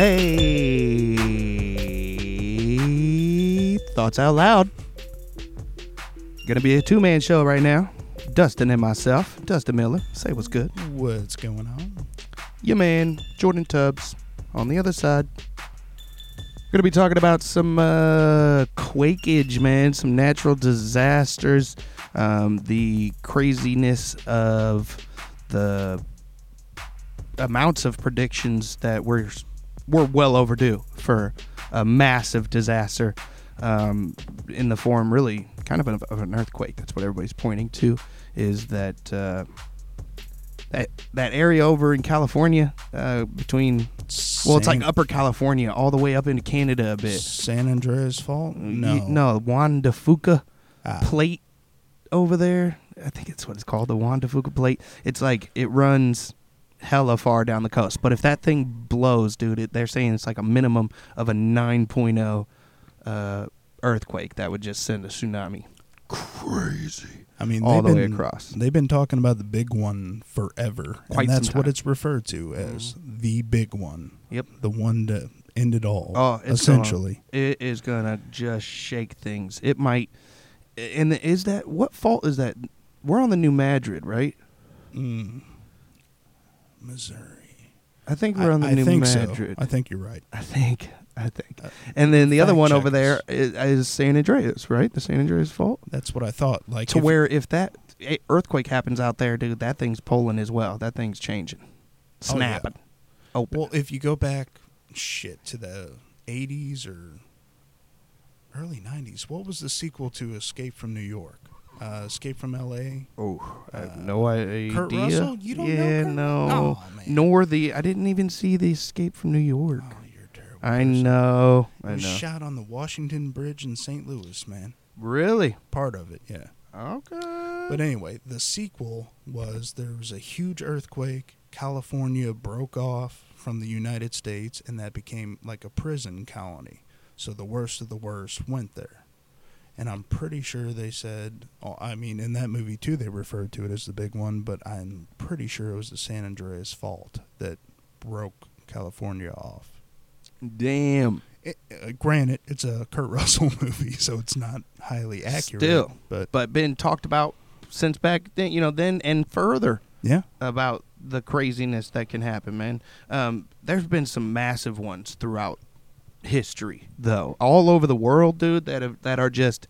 Hey, thoughts out loud. Gonna be a two-man show right now. Dustin and myself, Dustin Miller. Say what's good. What's going on? Your man, Jordan Tubbs, on the other side. Gonna be talking about some quakeage, man, some natural disasters, the craziness of the amounts of predictions that we're well overdue for a massive disaster in the form, really, kind of an earthquake. That's what everybody's pointing to, is that that area over in California between, well, it's like Upper California all the way up into Canada a bit. San Andreas Fault? No, Juan de Fuca Plate over there. I think it's what it's called, the Juan de Fuca Plate. It's like it runs hella far down the coast. But if that thing blows, dude, they're saying it's like a minimum of a 9.0 earthquake that would just send a tsunami. Crazy. I mean, all the way across. They've been talking about the big one forever. And that's what it's referred to as, the big one. Yep. The one that ended all, essentially. It is going to just shake things. It might. And is that, what fault is that? We're on the New Madrid, right? Missouri. I think we're on the New Madrid. So. I think you're right. I think. And then the other one over there is San Andreas, right? The San Andreas Fault? That's what I thought. Like, to where if that earthquake happens out there, dude, that thing's pulling as well. That thing's changing. Snapping. Oh, yeah. Well, if you go back, to the 80s or early 90s, what was the sequel to Escape from New York? Escape from L.A.? Oh, I have no idea. Kurt Russell? You don't know Kurt? No. Oh, man. I didn't even see the Escape from New York. Oh, I know. It was shot on the Washington Bridge in St. Louis, man. Really? Part of it, yeah. Okay. But anyway, the sequel was, there was a huge earthquake. California broke off from the United States, and that became like a prison colony. So the worst of the worst went there. And I'm pretty sure they said, in that movie, too, they referred to it as the big one, but I'm pretty sure it was the San Andreas Fault that broke California off. Damn. Granted, it's a Kurt Russell movie, so it's not highly accurate. Still, but been talked about since back then, and further. Yeah. About the craziness that can happen, man. There's been some massive ones throughout history, though, all over the world, dude, that are just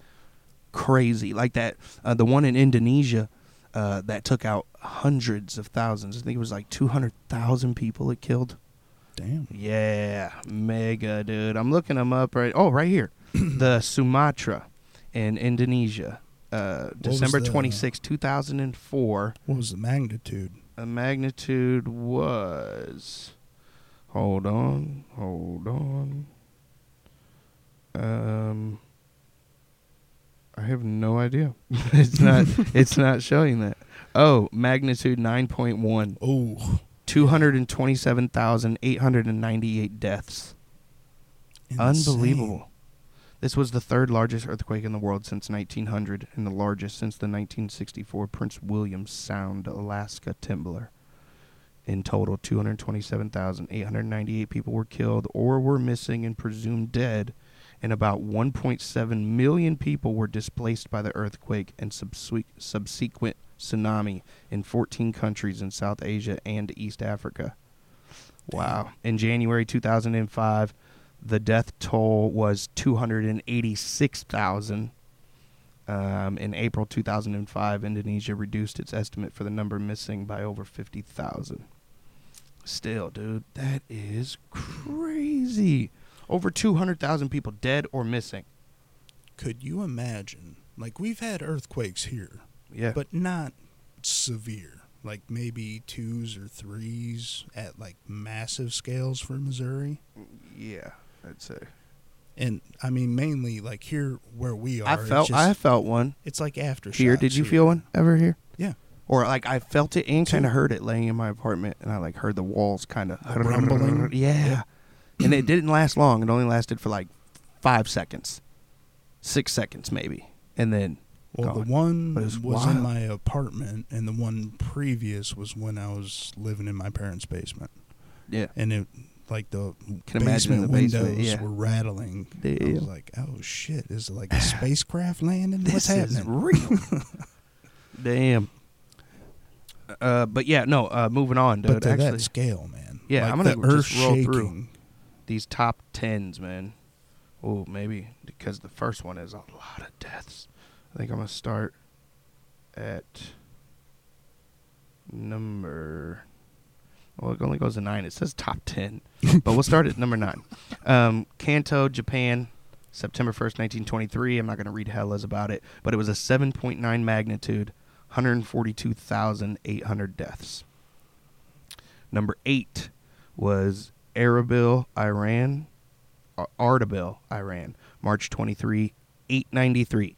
crazy. Like that, the one in Indonesia that took out hundreds of thousands. I think it was like 200,000 people it killed. Damn. Yeah, mega, dude. I'm looking them up right here. The Sumatra in Indonesia, December 26, 2004. What was the magnitude? The magnitude was, hold on. I have no idea. It's not showing that. Oh, magnitude 9.1. Oh. 227,898 deaths. Insane. Unbelievable. This was the third largest earthquake in the world since 1900 and the largest since the 1964 Prince William Sound, Alaska Timber. In total, 227,898 people were killed or were missing and presumed dead, and about 1.7 million people were displaced by the earthquake and subsequent tsunami in 14 countries in South Asia and East Africa. Wow. In January 2005, the death toll was 286,000. In April 2005, Indonesia reduced its estimate for the number missing by over 50,000. Still, dude, that is crazy. Over 200,000 people dead or missing. Could you imagine? Like, we've had earthquakes here. Yeah. But not severe. Like maybe 2s or 3s at like massive scales for Missouri. Yeah, I'd say. And I mean, mainly like here where we are. I felt one. It's like aftershocks. Here, did you feel one ever here? Yeah. Or like I felt it and kind of heard it laying in my apartment, and I like heard the walls kind of rumbling. Yeah. And it didn't last long. It only lasted for like 5 seconds, 6 seconds maybe, and then. Well, the one was in my apartment, and the one previous was when I was living in my parents' basement. Yeah. And like the basement windows were rattling. Damn. I was like, oh shit, is it like a spacecraft landing? What's happening? Real. Damn. But yeah, no, moving on, dude. But to that scale, man. Yeah, like I'm going to just roll through these top tens, man. Oh, maybe because the first one is a lot of deaths. I think I'm going to start at number... Well, it only goes to 9. It says top 10. But we'll start at number 9. Kanto, Japan, September 1st, 1923. I'm not going to read hellas about it. But it was a 7.9 magnitude, 142,800 deaths. Number 8 was Ardabil, Iran, March 23, 893.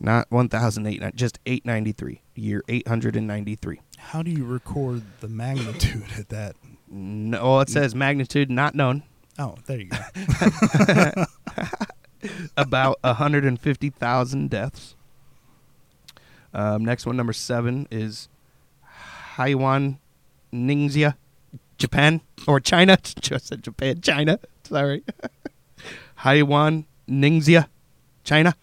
Not 1,890, just 893, year 893. How do you record the magnitude at that? No, well, it says magnitude not known. Oh, there you go. About 150,000 deaths. Next one, number 7, is Haiyuan, Ningxia, Japan, or China. Just said Japan, China. Sorry. Haiyuan, Ningxia, China.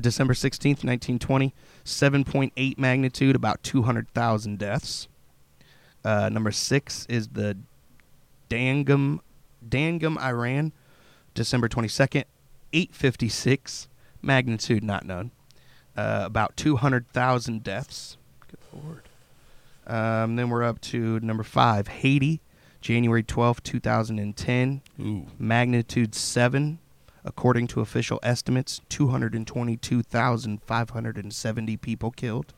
December 16th, 1920, 7.8 magnitude, about 200,000 deaths. Number 6 is the Dangam, Iran, December 22nd, 856, magnitude not known, about 200,000 deaths. Good Lord. Then we're up to number 5, Haiti, January 12th, 2010, magnitude 7. According to official estimates, 222,570 people killed.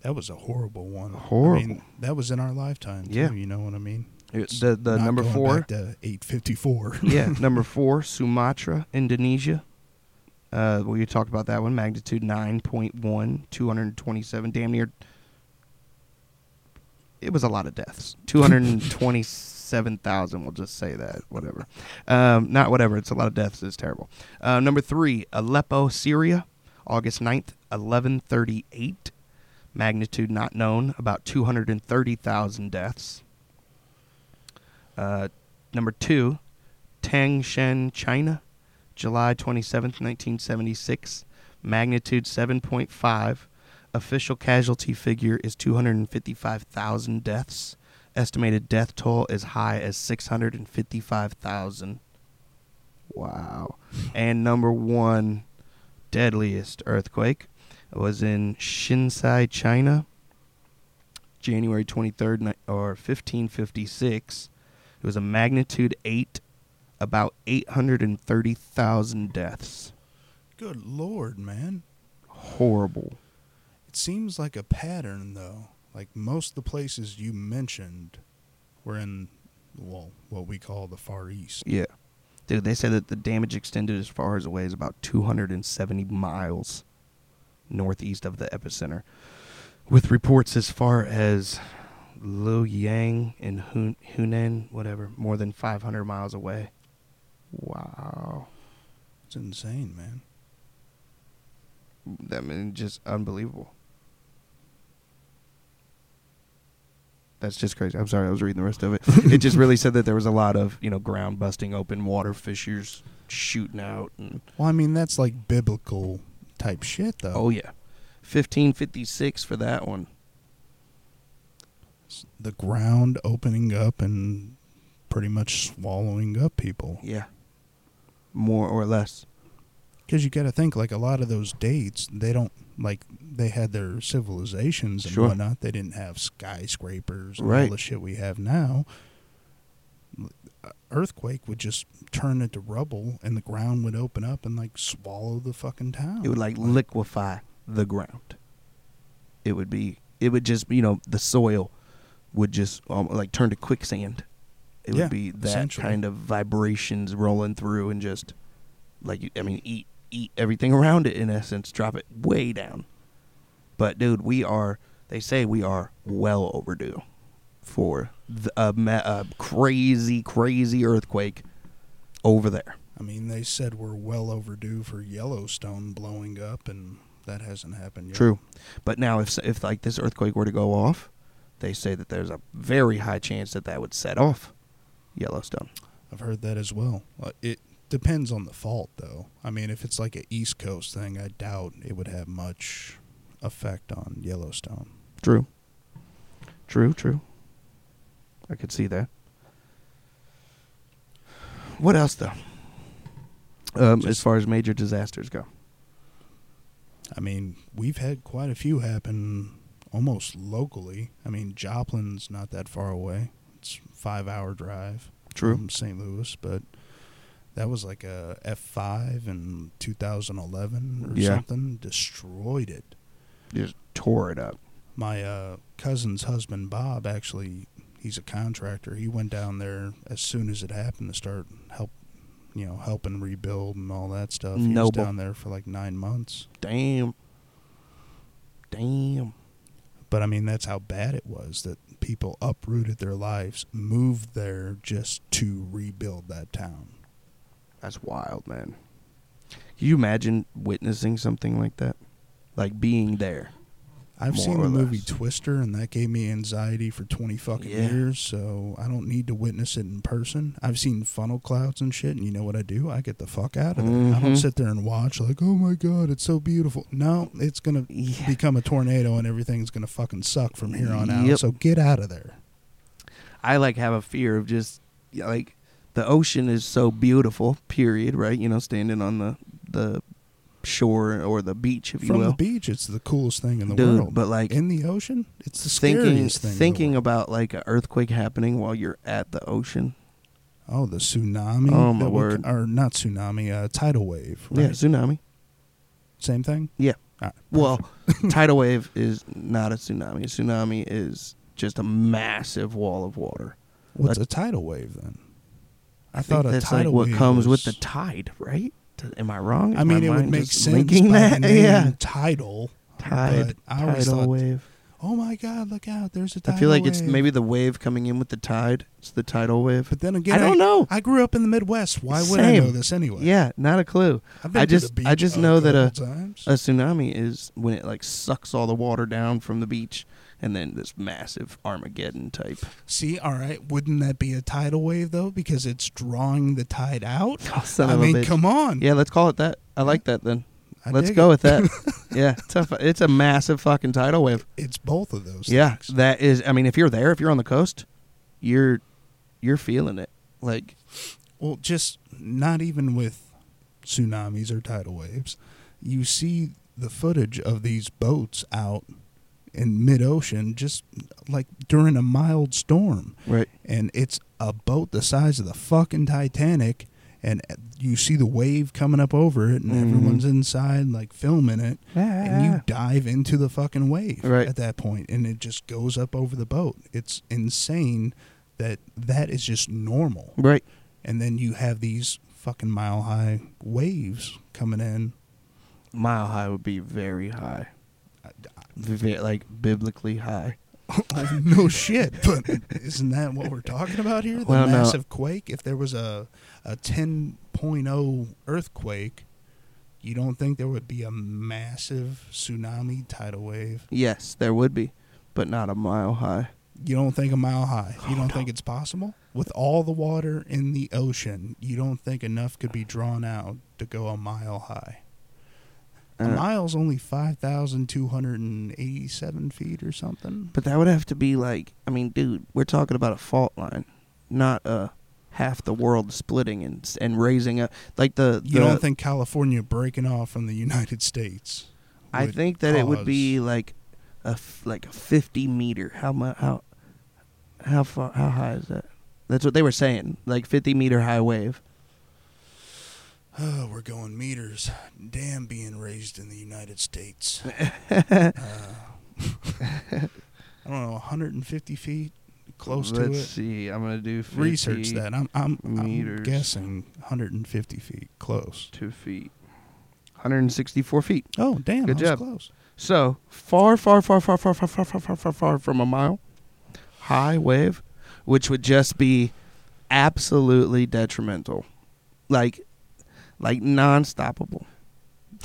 That was a horrible one. Horrible. I mean, that was in our lifetime, too, you know what I mean? It's the not number going 4. Back to 854. Yeah, number 4, Sumatra, Indonesia. We talked about that one, magnitude 9.1, 227, damn near. It was a lot of deaths. 227. 7,000, we'll just say that, whatever. Not whatever, it's a lot of deaths, it's terrible. Number 3, Aleppo, Syria, August 9th, 1138. Magnitude not known, about 230,000 deaths. Number 2, Tangshan, China, July 27th, 1976. Magnitude 7.5. Official casualty figure is 255,000 deaths. Estimated death toll as high as 655,000. Wow. And number 1 deadliest earthquake was in Shinsei, China, January 23rd, or 1556. It was a magnitude 8, about 830,000 deaths. Good Lord, man. Horrible. It seems like a pattern, though. Like, most of the places you mentioned were in, well, what we call the Far East. Yeah. Dude, they said that the damage extended as far as away as about 270 miles northeast of the epicenter, with reports as far as Luoyang and Hunan, whatever, more than 500 miles away. Wow. It's insane, man. I mean, just unbelievable. That's just crazy. I'm sorry, I was reading the rest of it. It just really said that there was a lot of, you know, ground busting, open water fissures shooting out. And well, I mean, that's like biblical type shit, though. Oh, yeah. 1556 for that one. The ground opening up and pretty much swallowing up people. Yeah. More or less. Because you got to think, like, a lot of those dates, they don't, like, they had their civilizations and whatnot. They didn't have skyscrapers and all the shit we have now. Earthquake would just turn into rubble, and the ground would open up and, like, swallow the fucking town. It would, like, liquefy the ground. It would be, it would just, you know, the soil would just, like, turn to quicksand. It would be that kind of vibrations rolling through and just, like, I mean, eat everything around it, in essence, drop it way down. But, dude, we are, they say we are well overdue for a crazy, crazy earthquake over there. I mean, they said we're well overdue for Yellowstone blowing up, and that hasn't happened yet. True. But now, if like, this earthquake were to go off, they say that there's a very high chance that that would set off Yellowstone. I've heard that as well. It depends on the fault, though. I mean, if it's like an East Coast thing, I doubt it would have much effect on Yellowstone. True. I could see that. What else, though? As far as major disasters go. I mean, we've had quite a few happen almost locally. I mean, Joplin's not that far away. It's a 5-hour drive from St. Louis, but that was like a F5 in 2011 or something. Destroyed it. Just tore it up. My cousin's husband, Bob, actually, he's a contractor. He went down there as soon as it happened to start helping rebuild and all that stuff. He was down there for like 9 months. Damn. But, I mean, that's how bad it was, that people uprooted their lives, moved there just to rebuild that town. That's wild, man. Can you imagine witnessing something like that? Like being there? I've seen the movie Twister, and that gave me anxiety for 20 fucking years, so I don't need to witness it in person. I've seen funnel clouds and shit, and you know what I do? I get the fuck out of it. I don't sit there and watch like, oh, my God, it's so beautiful. No, it's going to become a tornado, and everything's going to fucking suck from here on out, so get out of there. I, have a fear of just, the ocean is so beautiful, period, right? You know, standing on the shore or the beach, if you will. From the beach, it's the coolest thing in the world. But in the ocean, it's the scariest thing. Thinking about an earthquake happening while you're at the ocean. Oh, the tsunami. Oh, my word. Or not tsunami, tidal wave. Right? Yeah, tsunami. Same thing? Yeah. Right, well, tidal wave is not a tsunami. A tsunami is just a massive wall of water. What's a tidal wave then? I thought a tidal wave. That's what comes with the tide, right? Am I wrong? I mean, it would make sense by name, tidal. Tide. Tidal wave. Oh, my God, look out. There's a tidal wave. I feel like it's maybe the wave coming in with the tide. It's the tidal wave. But then again, I don't know. I grew up in the Midwest. Why would I know this anyway? Yeah, not a clue. I just know that a tsunami is when it sucks all the water down from the beach. And then this massive Armageddon type. See, all right, wouldn't that be a tidal wave, though? Because it's drawing the tide out? Oh, son of a bitch. Come on. Yeah, let's call it that. I like that, then. Let's go with that. Yeah, it's a massive fucking tidal wave. It's both of those things. Yeah, that is, I mean, if you're there, if you're on the coast, you're feeling it. Well, just not even with tsunamis or tidal waves. You see the footage of these boats out in mid-ocean, just during a mild storm. Right. And it's a boat the size of the fucking Titanic, and you see the wave coming up over it, and everyone's inside, filming it, and you dive into the fucking wave at that point, and it just goes up over the boat. It's insane that is just normal. Right. And then you have these fucking mile-high waves coming in. Mile-high would be very high. Biblically high. No shit, but isn't that what we're talking about here? The massive quake? If there was a 10.0 earthquake, you don't think there would be a massive tsunami tidal wave? Yes, there would be, but not a mile high. You don't think a mile high? You don't think it's possible? With all the water in the ocean, you don't think enough could be drawn out to go a mile high? A mile's only 5,287 feet or something. But that would have to be dude, we're talking about a fault line, not half the world splitting and raising up. You don't think California breaking off from the United States? I think that it would be a 50 meter. How far? How high is that? That's what they were saying. 50 meter high wave. Oh, we're going meters. Damn, being raised in the United States. I don't know, 150 feet, close to it. Let's see. I'm gonna do 50 research that. I'm guessing 150 feet, close. 2 feet, 164 feet. Oh, damn! Good job. Close. So far, far, far, far, far, far, far, far, far, far, far from a mile high wave, which would just be absolutely detrimental. Non-stoppable.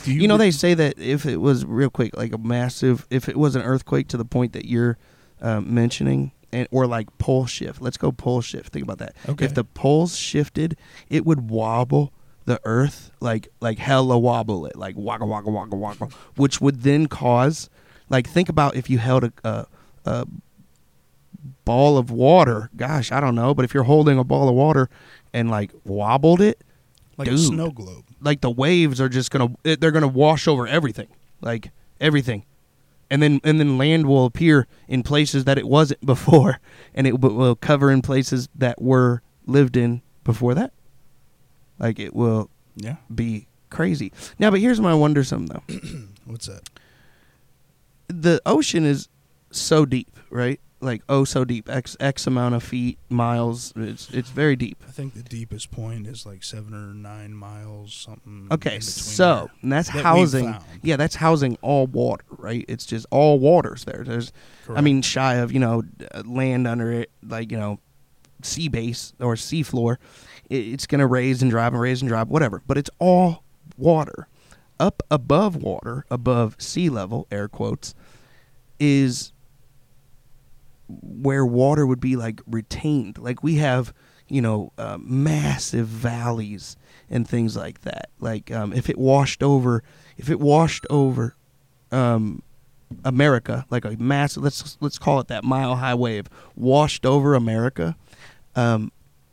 You know, they say that if it was real quick, if it was an earthquake to the point that you're mentioning, and or like pole shift. Let's go pole shift. Think about that. Okay. If the poles shifted, it would wobble the earth like hella wobble it, like waka waka waka waka, which would then cause, like, think about if you held a ball of water. Gosh, I don't know, but if you're holding a ball of water and like wobbled it, like a snow globe, like the waves are just gonna wash over everything, like everything. And then land will appear in places that it wasn't before, and it will cover in places that were lived in before that. Like, it will be crazy. Now, but here's my wondersome, though. What's that? The ocean is so deep, right? Like, oh, so deep. X amount of feet, miles. It's very deep. I think the deepest point is like 7 or 9 miles, something. Okay, so that's housing all water, right? It's just all waters there. There's, correct. I mean, shy of, land under it, like, sea base or sea floor. It's going to raise and drive, whatever. But it's all water. Up above water, above sea level, air quotes, is where water would be like retained. Like, we have, massive valleys and things like that. Like, if it washed over America, like a massive, let's call it that mile high wave washed over America,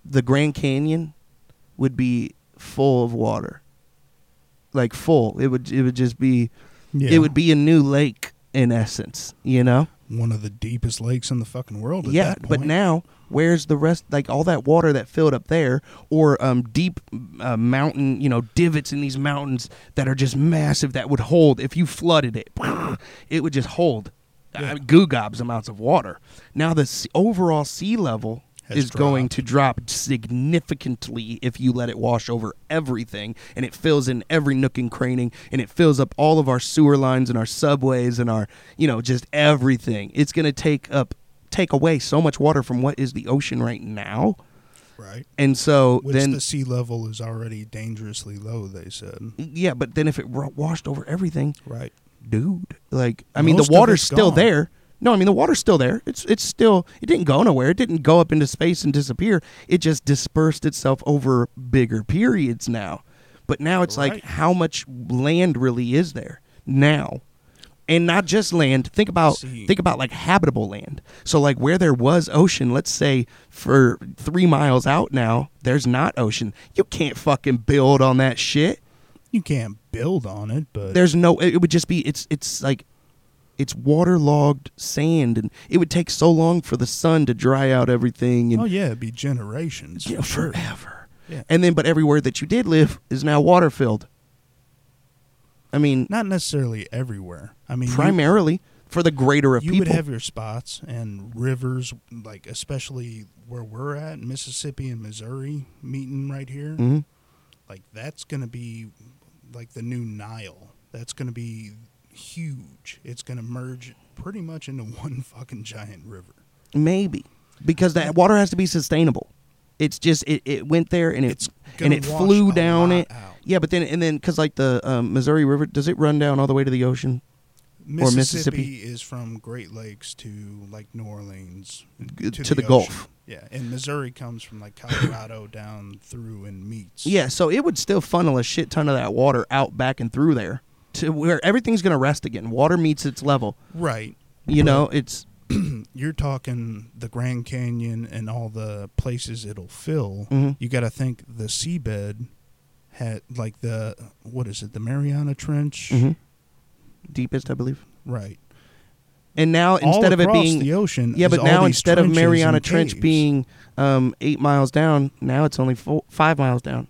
the Grand Canyon would be full of water. Like, full. It would just be, it would be a new lake in essence, One of the deepest lakes in the fucking world at that point. But now, where's the rest, like, all that water that filled up there, or deep mountain, divots in these mountains that are just massive that would hold, if you flooded it, it would just hold goo-gobs amounts of water. Now, the overall sea level is going to drop significantly if you let it wash over everything, and it fills in every nook and cranny, and it fills up all of our sewer lines and our subways and our, just everything. It's going to take away so much water from what is the ocean right now. Right. And so then the sea level is already dangerously low, they said. Yeah, but then if it washed over everything. Right. Dude, like, I mean, the water's still there. No, I mean, the water's still there. It's still, it didn't go nowhere. It didn't go up into space and disappear. It just dispersed itself over bigger periods now. But now it's like, how much land really is there now? And not just land. Think about like habitable land. So like where there was ocean, let's say for 3 miles out now, there's not ocean. You can't fucking build on that shit. You can't build on it, but it would just be, it's like, it's waterlogged sand, and it would take so long for the sun to dry out everything. And it'd be generations. Yeah, forever. Yeah. And then, but everywhere that you did live is now water-filled. I mean... Not necessarily everywhere. I mean... Primarily, for the greater of people. You would have your spots, and rivers, like, especially where we're at, Mississippi and Missouri meeting right here. Mm-hmm. Like, that's going to be, like, the new Nile. That's going to be... huge. It's going to merge pretty much into one fucking giant river. Maybe. Because that water has to be sustainable. It's just, it went there and it flew down it. Out. Yeah, but then because like the Missouri River, does it run down all the way to the ocean? Mississippi is from Great Lakes to like New Orleans. To the Gulf. Yeah, and Missouri comes from like Colorado down through and meets. Yeah, so it would still funnel a shit ton of that water out back and through there. To where everything's going to rest again. Water meets its level. Right. It's... you're talking the Grand Canyon and all the places it'll fill. Mm-hmm. You got to think the seabed had, like the... What is it? The Mariana Trench? Mm-hmm. Deepest, I believe. Right. And now, instead of it being... the ocean. Yeah, but now, instead of Mariana Trench being 8 miles down, now it's only 5 miles down.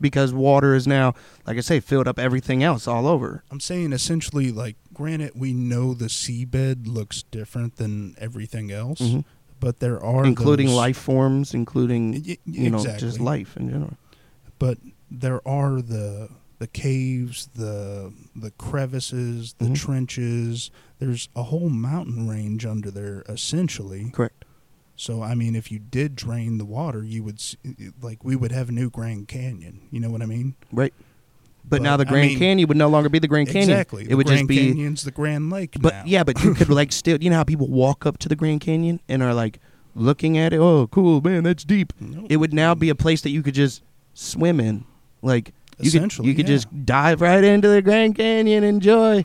Because water is now, like I say, filled up everything else all over. I'm saying essentially, like, granted, we know the seabed looks different than everything else, mm-hmm. but there are including those, life forms, including, just life in general. But there are the caves, the crevices, the mm-hmm. trenches. There's a whole mountain range under there, essentially. Correct. So, I mean, if you did drain the water, you would, like, we would have a new Grand Canyon. You know what I mean? Right. But now the Grand Canyon would no longer be the Grand Canyon. Exactly. It would just be... the Grand Canyon's the Grand Lake now. But, yeah, but you could, like, still... You know how people walk up to the Grand Canyon and are like, looking at it, oh, cool, man, that's deep. Nope. It would now be a place that you could just swim in. Like, you could just dive right into the Grand Canyon and enjoy.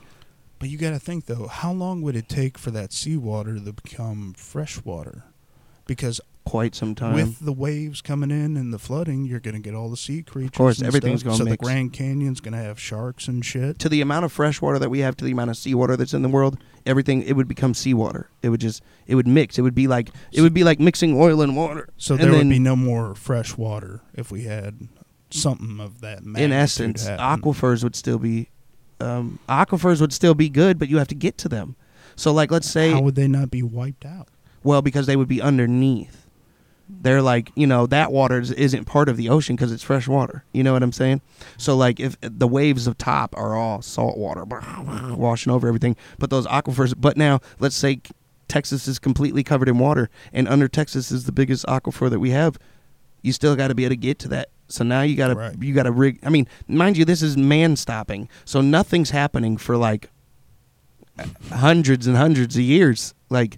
But you got to think, though, how long would it take for that seawater to become fresh water? Because quite some time. With the waves coming in and the flooding, you're going to get all the sea creatures. Of course, everything's going to mix. So the Grand Canyon's going to have sharks and shit. To the amount of fresh water that we have, to the amount of seawater that's in the world, everything, it would become seawater. It would mix. It would be like mixing oil and water. So there would be no more fresh water if we had something of that magnitude. In essence, aquifers would still be good, but you have to get to them. So, like, let's say, how would they not be wiped out? Well, because they would be underneath. They're like, that water isn't part of the ocean because it's fresh water. You know what I'm saying? So, like, if the waves of top are all salt water, washing over everything, but those aquifers, but now, let's say Texas is completely covered in water, and under Texas is the biggest aquifer that we have, you still got to be able to get to that. So now you got to rig. I mean, mind you, this is man stopping. So nothing's happening for like hundreds and hundreds of years. Like,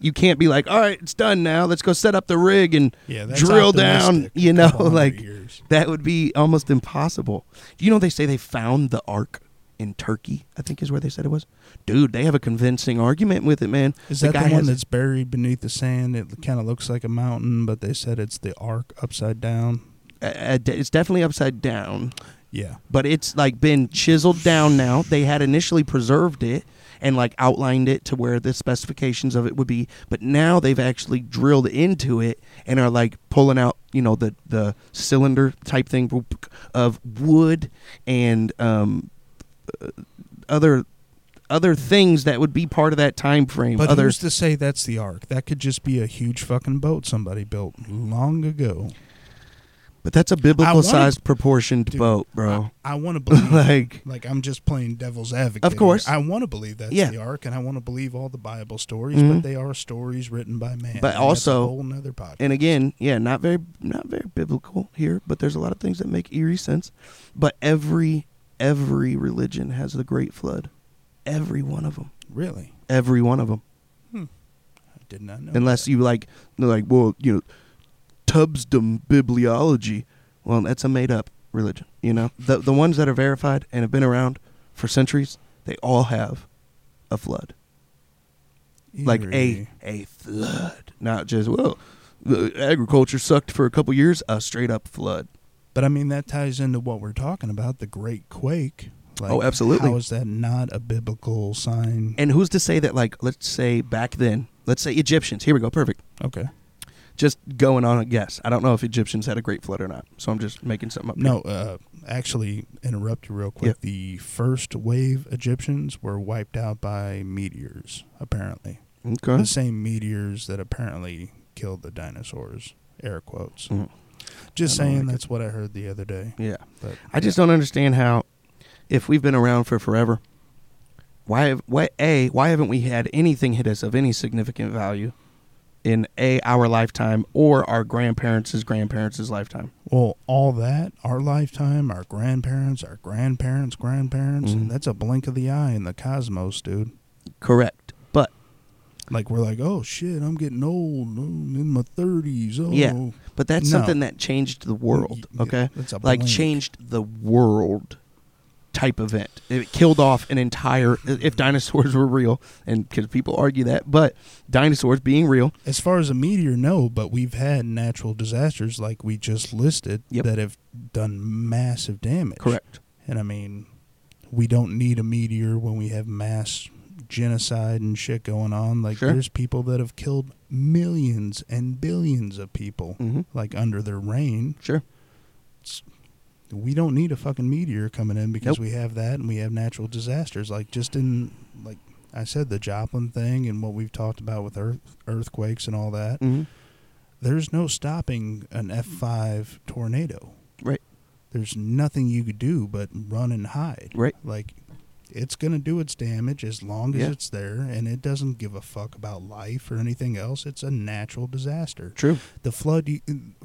you can't be like, all right, it's done now. Let's go set up the rig and drill down. You know, like that would be almost impossible. You know, they say they found the Ark in Turkey, I think is where they said it was. Dude, they have a convincing argument with it, man. Is that the one that's buried beneath the sand? It kind of looks like a mountain, but they said it's the Ark upside down. It's definitely upside down. Yeah. But it's like been chiseled down now. They had initially preserved it and like outlined it to where the specifications of it would be. But now they've actually drilled into it and are like pulling out, the cylinder type thing of wood and other things that would be part of that time frame. But who's to say that's the Ark? That could just be a huge fucking boat somebody built long ago. But that's a biblical-sized proportioned boat, bro. I want to believe, like I'm just playing devil's advocate. Of course. I want to believe that's the Ark, and I want to believe all the Bible stories, but they are stories written by man. But also, that's a whole nother podcast. And again, not very biblical here, but there's a lot of things that make eerie sense. But every religion has the Great Flood. Every one of them. Really? Every one of them. I did not know. Unless that. You Tubbsdom bibliology. Well, that's a made-up religion, The ones that are verified and have been around for centuries, they all have a flood. Eerie. Like a flood. Not just, agriculture sucked for a couple years, a straight-up flood. But, I mean, that ties into what we're talking about, the Great Quake. Like, oh, absolutely. How is that not a biblical sign? And who's to say that, let's say Egyptians. Here we go. Perfect. Okay. Just going on a guess. I don't know if Egyptians had a great flood or not, so I'm just making something up. No, actually, interrupt you real quick. Yep. The first wave Egyptians were wiped out by meteors, apparently. Okay. The same meteors that apparently killed the dinosaurs, air quotes. Mm. Just saying, that's what I heard the other day. Yeah. But, I just don't understand how, if we've been around for forever, why haven't we had anything hit us of any significant value? In our lifetime or our grandparents' lifetime. Well, all that, our lifetime, our grandparents, grandparents, and that's a blink of the eye in the cosmos, dude. Correct. But we're like, oh shit, I'm getting old. I'm in my 30s. Oh. Yeah. But that's something that changed the world, okay? Yeah, changed the world type event. It killed off an entire, if dinosaurs were real, and because people argue that, but dinosaurs being real. As far as a meteor, no, but we've had natural disasters like we just listed that have done massive damage. Correct. And I mean, we don't need a meteor when we have mass genocide and shit going on. Like there's people that have killed millions and billions of people under their reign. Sure. We don't need a fucking meteor coming in because we have that and we have natural disasters. Like just in, like I said, the Joplin thing and what we've talked about with earthquakes and all that. Mm-hmm. There's no stopping an F5 tornado. Right. There's nothing you could do but run and hide. Right. Like it's going to do its damage as long as it's there, and it doesn't give a fuck about life or anything else. It's a natural disaster. True. The flood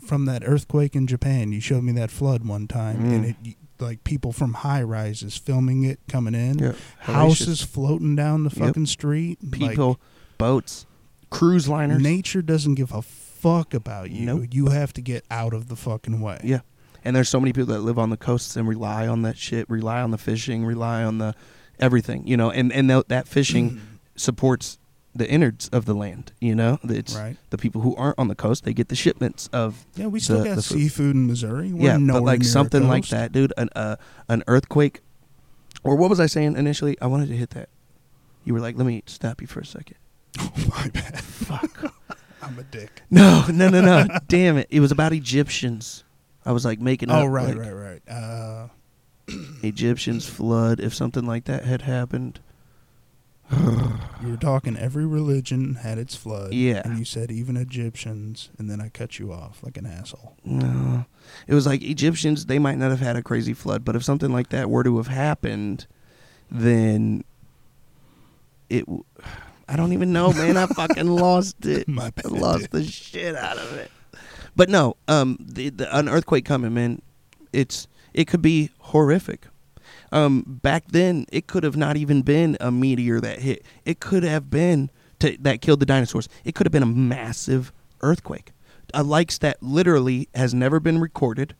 from that earthquake in Japan, you showed me that flood one time, and it people from high-rises filming it coming in, houses floating down the fucking street. People, boats, cruise liners. Nature doesn't give a fuck about you. Nope. You have to get out of the fucking way. Yeah. And there's so many people that live on the coasts and rely on that shit, rely on the fishing, rely on the everything, you know, and that fishing supports the innards of the land, you know. It's right. The people who aren't on the coast, they get the shipments of we still got seafood in Missouri. We're but like something like that, dude, an earthquake, or what was I saying initially? I wanted to hit that. You were like, let me stop you for a second. Oh, my bad. Fuck. I'm a dick. No. Damn it. It was about Egyptians. I was like making up. Oh, right. Egyptians flood. If something like that had happened. You were talking every religion had its flood. Yeah. And you said even Egyptians, and then I cut you off like an asshole. No. It was like Egyptians, they might not have had a crazy flood, but if something like that were to have happened, then I don't even know, man. I fucking lost it. My bad. I lost the shit out of it. But no, an earthquake coming, man. It could be horrific. Back then, it could have not even been a meteor that hit. It could have been that killed the dinosaurs. It could have been a massive earthquake, like that literally has never been recorded,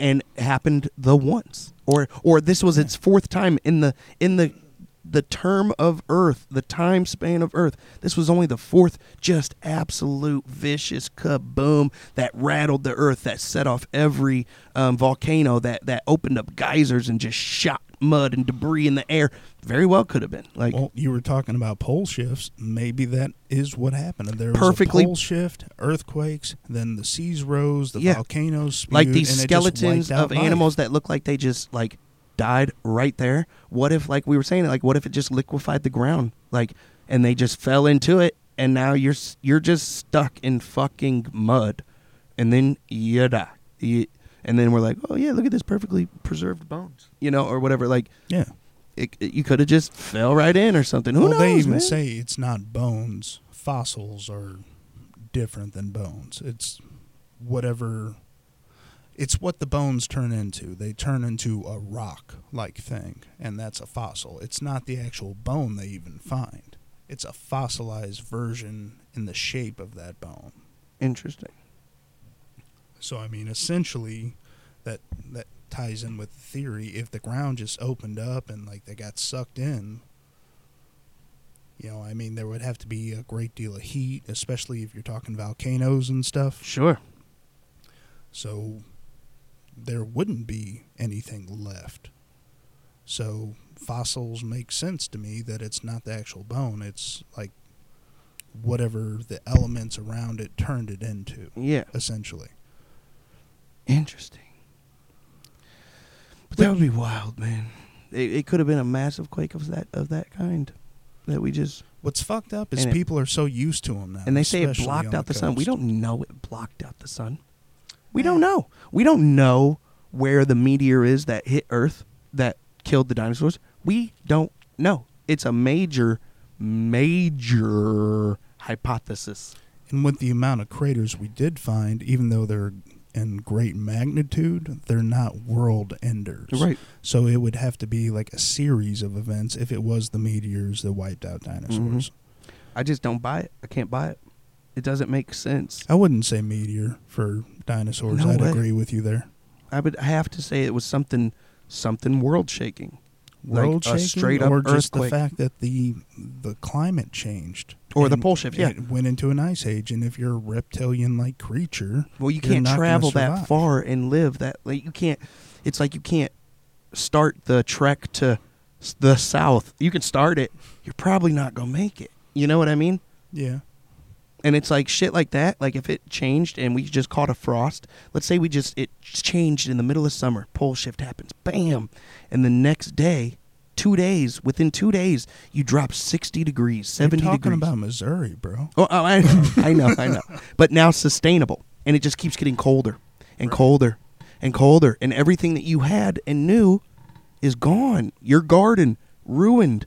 and happened the once, or this was its fourth time in the term of Earth, the time span of Earth. This was only the fourth just absolute vicious kaboom that rattled the Earth, that set off every volcano, that opened up geysers and just shot mud and debris in the air. Very well could have been. Like, well, you were talking about pole shifts. Maybe that is what happened. There was a pole shift, earthquakes, then the seas rose, the volcanoes spewed, like these skeletons of animals that look like they just like died right there. What if, like we were saying, like what if it just liquefied the ground, like, and they just fell into it, and now you're just stuck in fucking mud, and then you die, and then we're like, oh yeah, look at this perfectly preserved bones, you know, or whatever. Like, yeah, it you could have just fell right in or something. Who knows? They even say it's not bones. Fossils are different than bones. It's whatever. It's what the bones turn into. They turn into a rock-like thing, and that's a fossil. It's not the actual bone they even find. It's a fossilized version in the shape of that bone. Interesting. So, I mean, essentially, that ties in with the theory. If the ground just opened up and, like, they got sucked in, you know, I mean, there would have to be a great deal of heat, especially if you're talking volcanoes and stuff. Sure. So there wouldn't be anything left. So fossils make sense to me that it's not the actual bone. It's like whatever the elements around it turned it into. Yeah. Essentially. Interesting. But that would be wild, man. It could have been a massive quake of that kind that we just... What's fucked up is people are so used to them now. And they say it blocked out the sun. We don't know it blocked out the sun. We don't know. We don't know where the meteor is that hit Earth that killed the dinosaurs. We don't know. It's a major, major hypothesis. And with the amount of craters we did find, even though they're in great magnitude, they're not world enders. Right. So it would have to be like a series of events if it was the meteors that wiped out dinosaurs. Mm-hmm. I just don't buy it. I can't buy it. It doesn't make sense. I wouldn't say meteor for dinosaurs. No, I'd agree with you there. I would have to say it was something world-shaking. World-shaking, like a straight-up earthquake. Or just the fact that the climate changed. Or the pole shift, yeah. It went into an ice age, and if you're a reptilian-like creature, well, you can't travel that far and live that. Like, you can't. It's like you can't start the trek to the south. You can start it. You're probably not going to make it. You know what I mean? Yeah. And it's like shit like that. Like if it changed and we just caught a frost, let's say it changed in the middle of summer, pole shift happens, bam. And the next day, within 2 days, you drop 60 degrees, 70 degrees. You're talking about Missouri, bro. Oh, I know. But now sustainable. And it just keeps getting colder and colder and colder. And everything that you had and knew is gone. Your garden ruined.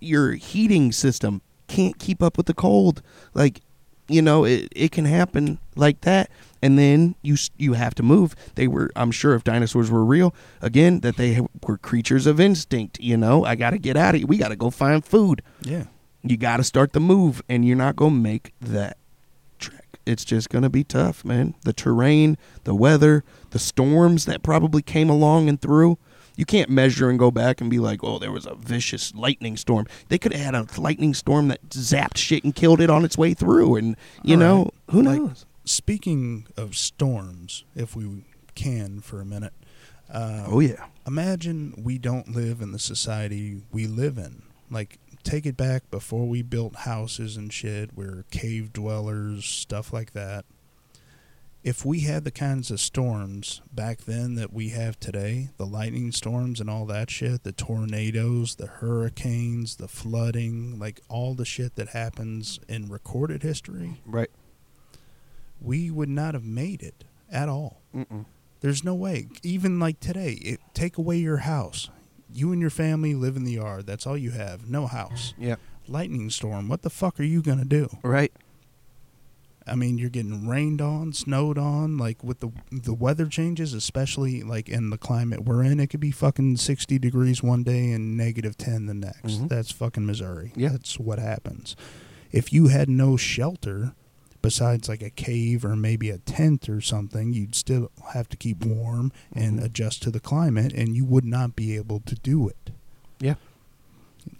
Your heating system can't keep up with the cold. Like, you know, it can happen like that, and then you have to move. They were, I'm sure, if dinosaurs were real, again, that they were creatures of instinct, you know, I gotta get out of here, we gotta go find food. Yeah. You got to start the move, and you're not going to make that trek. It's just going to be tough, man. The terrain, the weather, the storms that probably came along and through. You can't measure and go back and be like, oh, there was a vicious lightning storm. They could have had a lightning storm that zapped shit and killed it on its way through. And, you know, who knows? Speaking of storms, if we can for a minute. Oh, yeah. Imagine we don't live in the society we live in. Like, take it back before we built houses and shit. We're cave dwellers, stuff like that. If we had the kinds of storms back then that we have today, the lightning storms and all that shit, the tornadoes, the hurricanes, the flooding, like all the shit that happens in recorded history, right? We would not have made it at all. Mm-mm. There's no way. Even like today, take away your house. You and your family live in the yard. That's all you have. No house. Yeah. Lightning storm. What the fuck are you going to do? Right. I mean, you're getting rained on, snowed on, like with the weather changes, especially like in the climate we're in. It could be fucking 60 degrees one day and negative 10 the next. Mm-hmm. That's fucking Missouri. Yeah. That's what happens. If you had no shelter besides like a cave or maybe a tent or something, you'd still have to keep warm and mm-hmm. adjust to the climate, and you would not be able to do it. Yeah.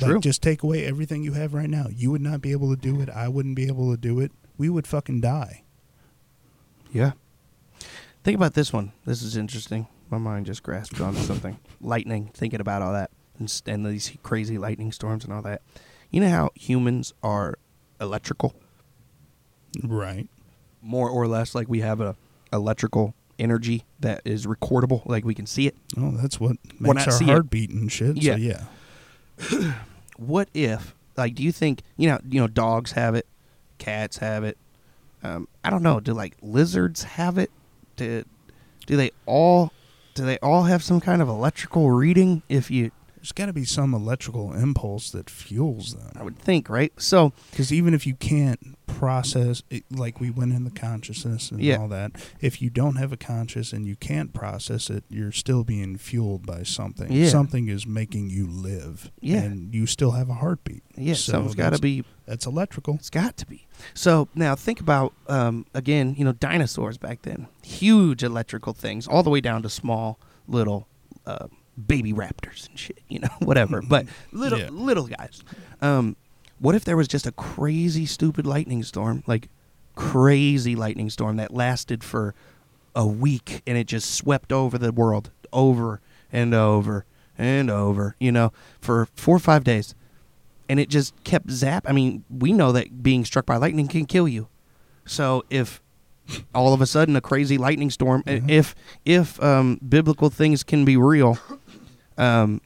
Like, true. Just take away everything you have right now. You would not be able to do it. I wouldn't be able to do it. We would fucking die. Yeah. Think about this one. This is interesting. My mind just grasped onto something. Lightning, thinking about all that and these crazy lightning storms and all that. You know how humans are electrical? Right. More or less, like we have a electrical energy that is recordable, like we can see it. Oh, that's what makes our heartbeat and shit. Yeah. So yeah. What if, like, do you think, you know, dogs have it? Cats have it. I don't know. Do like lizards have it? Do they all have some kind of electrical reading? There's got to be some electrical impulse that fuels them. I would think, right? So, because even if you can't process, it, like we went into consciousness and all that, if you don't have a conscious and you can't process it, you're still being fueled by something. Yeah. Something is making you live. Yeah. And you still have a heartbeat. Yeah, so something's got to be. That's electrical. It's got to be. So now think about, again, dinosaurs back then. Huge electrical things all the way down to small little baby raptors and shit, whatever. But little guys. What if there was just a crazy, stupid lightning storm, like crazy lightning storm that lasted for a week and it just swept over the world over and over and over, for 4 or 5 days. And it just kept zap. I mean, we know that being struck by lightning can kill you. So if all of a sudden a crazy lightning storm, mm-hmm. if biblical things can be real, the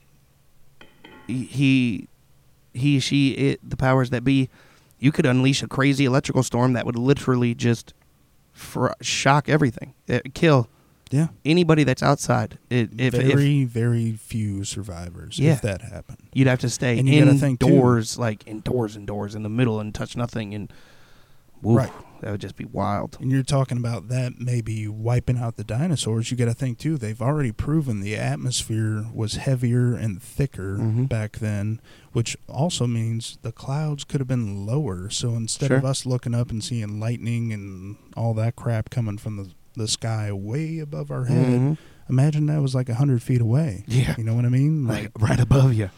powers that be, you could unleash a crazy electrical storm that would literally just shock everything. It'd kill anybody that's outside. Very few survivors if that happened. You'd have to stay indoors in the middle and touch nothing. And woof, right. That would just be wild. And you're talking about that maybe wiping out the dinosaurs. You got to think, too, they've already proven the atmosphere was heavier and thicker mm-hmm. back then, which also means the clouds could have been lower. So instead of us looking up and seeing lightning and all that crap coming from the sky way above our head, mm-hmm. imagine that was like 100 feet away. Yeah. You know what I mean? Like right above you.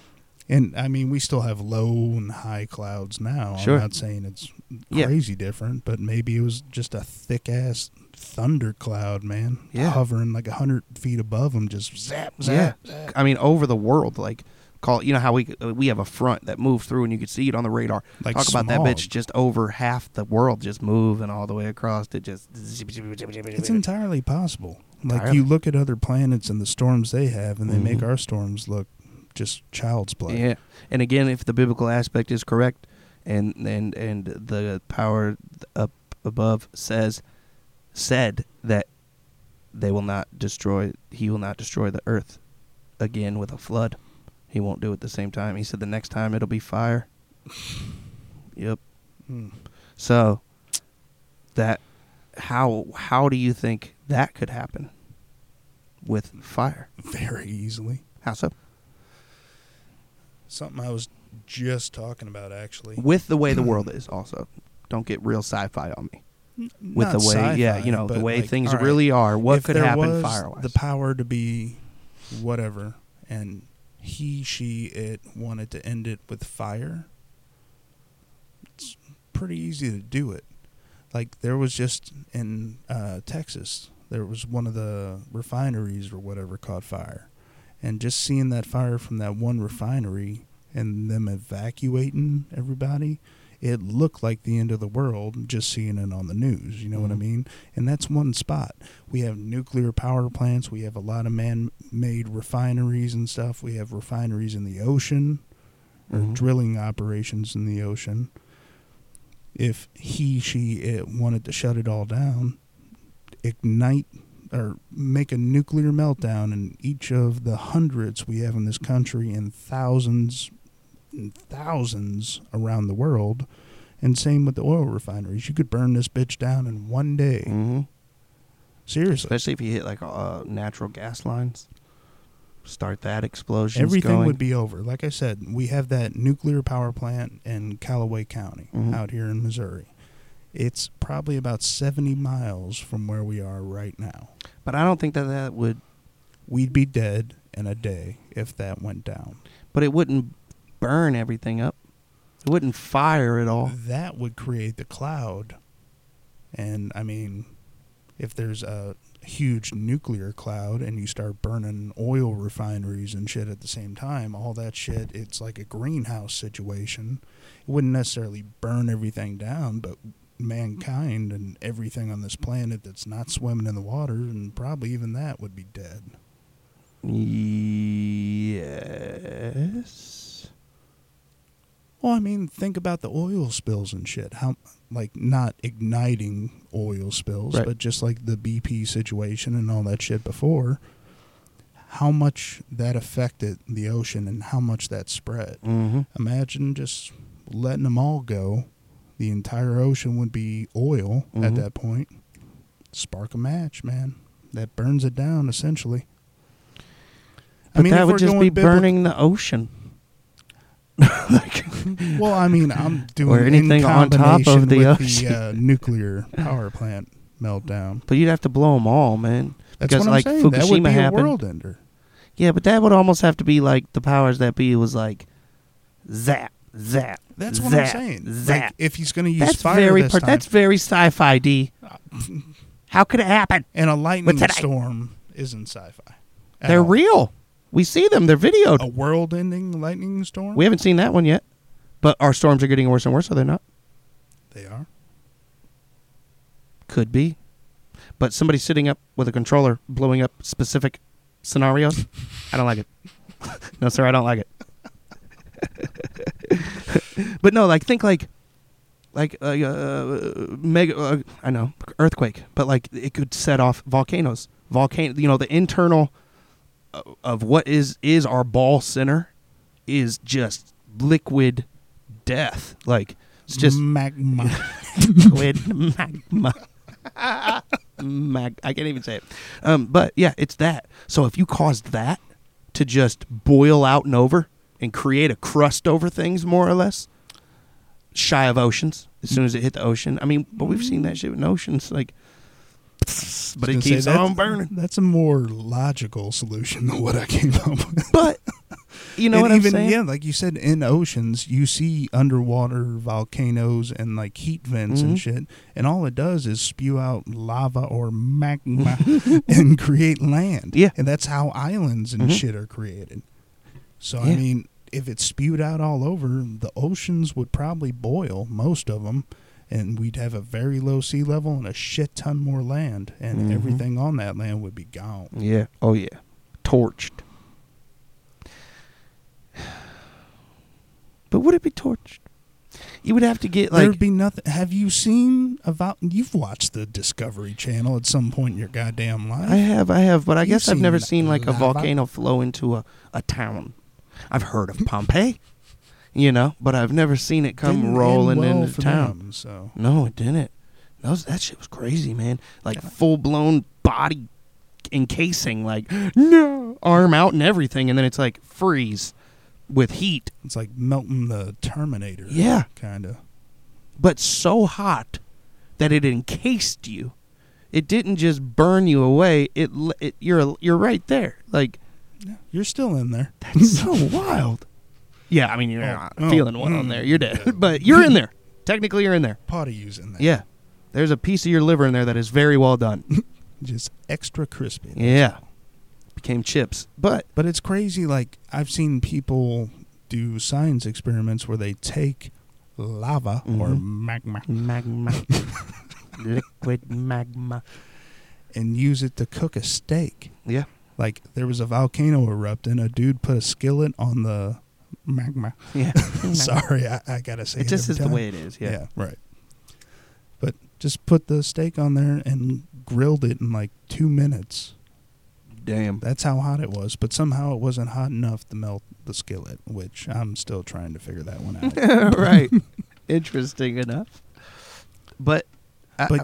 And, I mean, we still have low and high clouds now. Sure. I'm not saying it's crazy different, but maybe it was just a thick-ass thundercloud, man, hovering like 100 feet above them, just zap, zap, zap. I mean, over the world, like, how we have a front that moves through and you could see it on the radar. Like talk smog. About that bitch just over half the world just moving all the way across. It just... It's entirely possible. Like, you look at other planets and the storms they have, and they mm-hmm. make our storms look just child's play. Yeah. And again, if the biblical aspect is correct and the power up above said that he will not destroy the earth again with a flood. He won't do it the same time. He said the next time it'll be fire. Yep. Hmm. So that how do you think that could happen with fire? Very easily. How so? Something I was just talking about, actually. With the way the world is, also. Don't get real sci-fi on me. With the way, yeah, you know, the way like, things right, really are. What could happen fire-wise? The power to be whatever, and he, she, it wanted to end it with fire. It's pretty easy to do it. Like, there was just in Texas, there was one of the refineries or whatever caught fire. And just seeing that fire from that one refinery and them evacuating everybody, it looked like the end of the world just seeing it on the news. You know what I mean? And that's one spot. We have nuclear power plants. We have a lot of man-made refineries and stuff. We have refineries in the ocean or drilling operations in the ocean. If he, she, it wanted to shut it all down, ignite or make a nuclear meltdown in each of the hundreds we have in this country and thousands around the world, and same with the oil refineries. You could burn this bitch down in one day. Seriously. Especially if you hit like natural gas lines, start that explosion. Everything going. Would be over. Like I said, we have that nuclear power plant in Callaway County out here in Missouri. It's probably about 70 miles from where we are right now. But I don't think that would... We'd be dead in a day if that went down. But it wouldn't burn everything up. It wouldn't fire at all. That would create the cloud. And, I mean, if there's a huge nuclear cloud and you start burning oil refineries and shit at the same time, all that shit, it's like a greenhouse situation. It wouldn't necessarily burn everything down, but... mankind and everything on this planet that's not swimming in the water, and probably even that would be dead. Yes. Well, I mean, think about the oil spills and shit. How, like, not igniting oil spills, right, but just like the BP situation and all that shit before. How much that affected the ocean and how much that spread. Imagine just letting them all go. The entire ocean would be oil at that point. Spark a match, man. That burns it down, essentially. But I mean, that would just be burning the ocean. Like, well, I mean, I'm doing or anything on top of the ocean. The nuclear power plant meltdown. But you'd have to blow them all, man. That's because, what I'm like, saying. Fukushima that would be happened. A world ender. Yeah, but that would almost have to be like the powers that be was like, zap. That. That's what I'm saying. That. Like, if he's going to use that's fire very this time. That's very sci-fi, D. How could it happen? And a lightning storm isn't sci-fi. They're all real. We see them. They're videoed. A world-ending lightning storm? We haven't seen that one yet. But our storms are getting worse and worse, are they not? They are. Could be. But somebody sitting up with a controller blowing up specific scenarios? I don't like it. No, sir, I don't like it. But no, like think mega. I know earthquake, but like it could set off volcanoes. Volcano, you know, the internal of what is our ball center is just liquid death. Like it's just magma, liquid magma. I can't even say it. But yeah, it's that. So if you caused that to just boil out and over. And create a crust over things, more or less. Shy of oceans, as soon as it hit the ocean. I mean, but we've seen that shit in oceans, like. But it keeps on burning. That's a more logical solution than what I came up with. But you know what I'm saying? Yeah, like you said, in oceans, you see underwater volcanoes and like heat vents and shit, and all it does is spew out lava or magma and create land. Yeah, and that's how islands and shit are created. So, yeah. I mean, if it spewed out all over, the oceans would probably boil, most of them, and we'd have a very low sea level and a shit ton more land, and everything on that land would be gone. Yeah. Oh, yeah. Torched. But would it be torched? You would have to get, like... There'd be nothing... Have you seen about... You've watched the Discovery Channel at some point in your goddamn life. I have, but I guess I've never seen, like, a volcano flow into a town. I've heard of Pompeii, you know, but I've never seen it come didn't rolling well into town. Them, so. No, it didn't. That shit was crazy, man. Like full-blown body encasing, like no arm out and everything, and then it's like freeze, with heat. It's like melting the Terminator. Yeah. Kind of. But so hot that it encased you. It didn't just burn you away. It you're right there. Like, yeah, you're still in there. That's so wild. Yeah, I mean, you're not feeling one on there. You're dead. Yeah. But you're in there. Technically, you're in there. Pot of you's in there. Yeah. There's a piece of your liver in there that is very well done. Just extra crispy. Yeah. Became chips. But it's crazy. Like, I've seen people do science experiments where they take lava or magma. Liquid magma. And use it to cook a steak. Yeah. Like, there was a volcano erupting. A dude put a skillet on the magma. Yeah. Sorry, I gotta say it just is the way it is. Yeah. Yeah, right. But just put the steak on there and grilled it in like 2 minutes. Damn. That's how hot it was. But somehow it wasn't hot enough to melt the skillet, which I'm still trying to figure that one out. Right. Interesting enough. But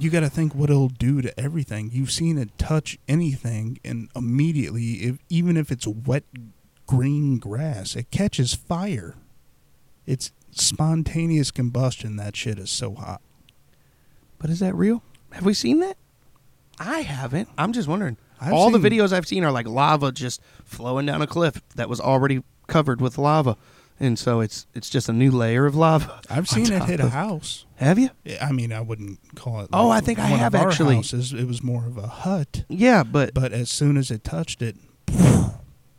you got to think what it'll do to everything. You've seen it touch anything, and immediately, even if it's wet green grass, it catches fire. It's spontaneous combustion. That shit is so hot. But is that real? Have we seen that? I haven't. I'm just wondering. All the videos I've seen are like lava just flowing down a cliff that was already covered with lava. And so it's just a new layer of lava. I've seen it hit a house. Have you? I mean, I wouldn't call it. Oh, I think I have actually. Houses, it was more of a hut. Yeah, but as soon as it touched it,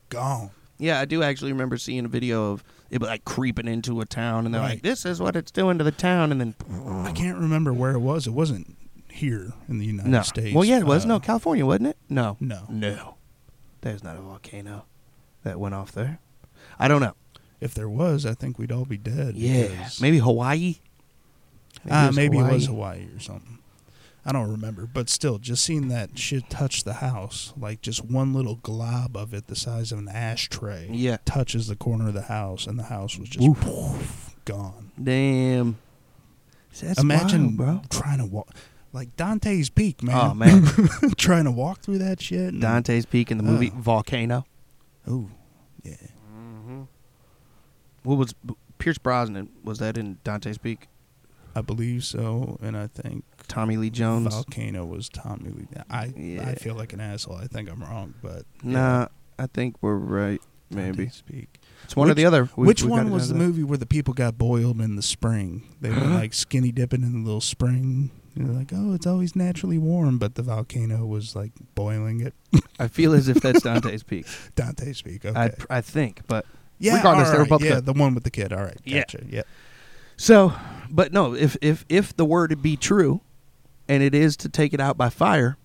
gone. Yeah, I do actually remember seeing a video of it like creeping into a town, and they're like, "This is what it's doing to the town," and then I can't remember where it was. It wasn't here in the United States. Well, yeah, it was. No, California, wasn't it? No. There's not a volcano that went off there. I don't know. If there was, I think we'd all be dead. Yeah, maybe Hawaii. Maybe it was Hawaii or something. I don't remember, but still, just seeing that shit touch the house, like just one little glob of it the size of an ashtray touches the corner of the house, and the house was just gone. Damn. See, that's imagine wild, bro. Trying to walk. Like Dante's Peak, man. Oh, man. Trying to walk through that shit. Dante's Peak in the movie Volcano. Oh, yeah. What was Pierce Brosnan? Was that in Dante's Peak? I believe so, and I think Tommy Lee Jones. Volcano was Tommy Lee. I feel like an asshole. I think I'm wrong, but nah, I think we're right. Maybe Dante's Peak. It's one or the other. Which one was the movie where the people got boiled in the spring? They were like skinny dipping in the little spring. They're like, oh, it's always naturally warm, but the volcano was like boiling it. I feel as if that's Dante's Peak. Dante's Peak. Okay, I think, but. Yeah, regardless, they were both the one with the kid. All right, gotcha. Yeah. So, but no, if the word be true, and it is to take it out by fire,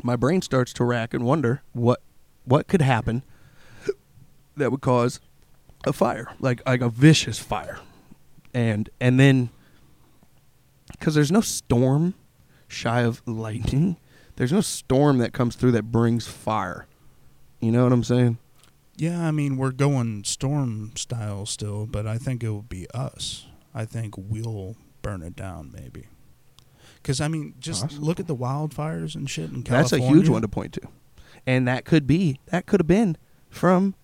my brain starts to rack and wonder what could happen that would cause a fire, like a vicious fire, and then because there's no storm shy of lightning, there's no storm that comes through that brings fire. You know what I'm saying? Yeah, I mean, we're going storm style still, but I think it will be us. I think we'll burn it down, maybe. Because, I mean, just look at the wildfires and shit in California. That's a huge one to point to. And that could have been from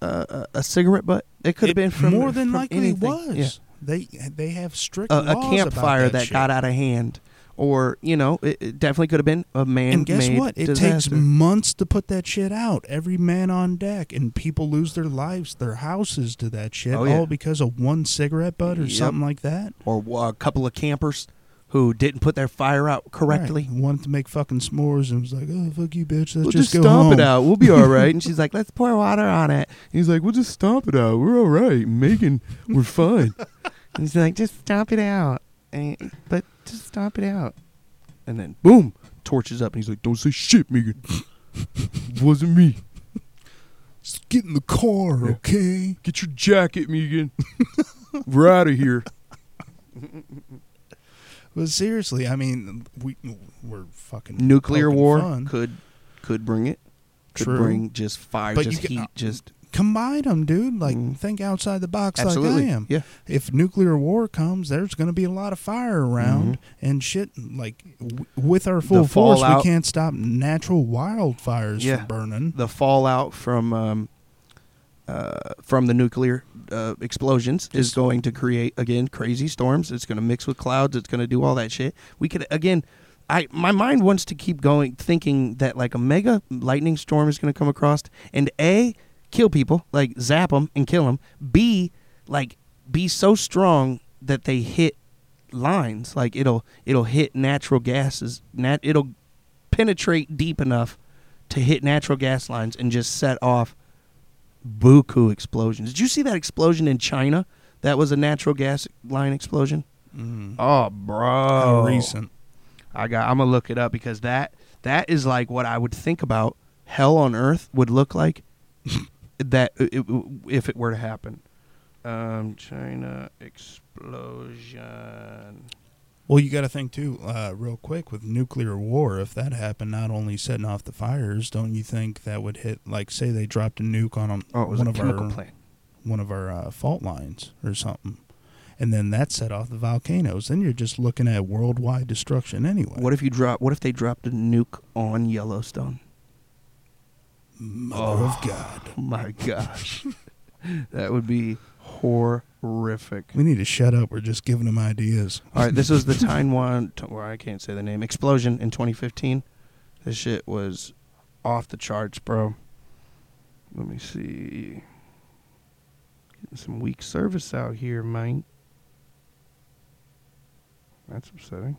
a cigarette butt. It could have been from more than likely was. Yeah. They have strict laws about that. A campfire that got out of hand. Or, you know, it definitely could have been a man-made disaster. And guess what? It takes months to put that shit out. Every man on deck. And people lose their lives, their houses to that shit. Oh, yeah. All because of one cigarette butt or something like that. Or a couple of campers who didn't put their fire out correctly. Right. Wanted to make fucking s'mores and was like, oh, fuck you, bitch. Let's just go home. We'll just stomp it out. We'll be all right. And she's like, let's pour water on it. And he's like, we'll just stomp it out. We're all right. We're fine. And he's like, just stomp it out. But just stomp it out. And then, boom, torches up. And he's like, don't say shit, Megan. It wasn't me. Just get in the car, okay? Get your jacket, Megan. We're out of here. But seriously, I mean, we're fucking nuclear war fun. Could bring it. Could True. Bring just fire, but just heat, just... Combine them, dude. Like, think outside the box. Absolutely. Like I am. Yeah. If nuclear war comes, there's going to be a lot of fire around and shit. Like, with our full force, we can't stop natural wildfires from burning. The fallout from from the nuclear explosions is going to create, again, crazy storms. It's going to mix with clouds. It's going to do all that shit. We could, again, my mind wants to keep going, thinking that like a mega lightning storm is going to come across and A, kill people, like zap them and kill them. B, like be so strong that they hit lines, like it'll hit natural gases. It'll penetrate deep enough to hit natural gas lines and just set off buku explosions. Did you see that explosion in China? That was a natural gas line explosion. Oh, bro! How recent? I'm gonna look it up because that is like what I would think about hell on earth would look like that if it were to happen. China explosion. Well, you got to think, too, real quick, with nuclear war, if that happened, not only setting off the fires, don't you think that would hit, like, say they dropped a nuke on one of our fault lines or something, and then that set off the volcanoes? Then you're just looking at worldwide destruction anyway. What if they dropped a nuke on Yellowstone? Mother of God. My gosh. That would be horrific. We need to shut up. We're just giving them ideas. All right, this was the Taiwan, well, I can't say the name, explosion in 2015. This shit was off the charts, bro. Let me see. Getting some weak service out here, mate. That's upsetting.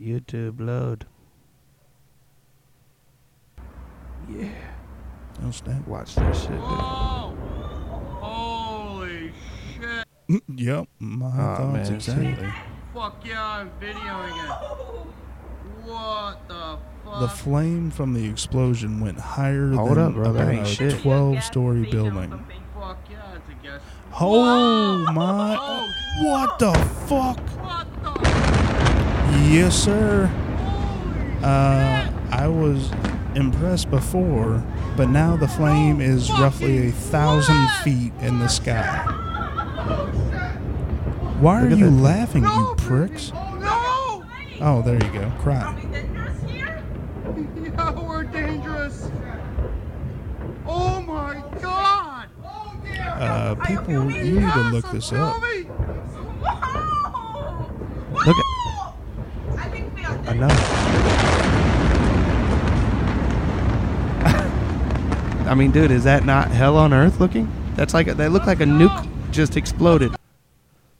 YouTube load. Yeah. Don't stand. Watch that shit. Whoa! Holy shit! Yep, my thoughts exactly. Fuck yeah, I'm videoing it. What the fuck? The flame from the explosion went higher than a 12-story building. Fuck yeah, it's a guess. Oh my! Oh, what the fuck? What the? Yes, sir. Holy shit. I was impressed before, but now the flame is roughly 1,000 feet in the sky. Why are you laughing, you pricks? Oh, no! Oh, there you go. Cry. Are we dangerous here? Yeah, we're dangerous. Oh my God! Oh dear! People, you need to look this up. Look at enough. I mean, dude, is that not hell on earth looking? That's like that looked like a nuke just exploded.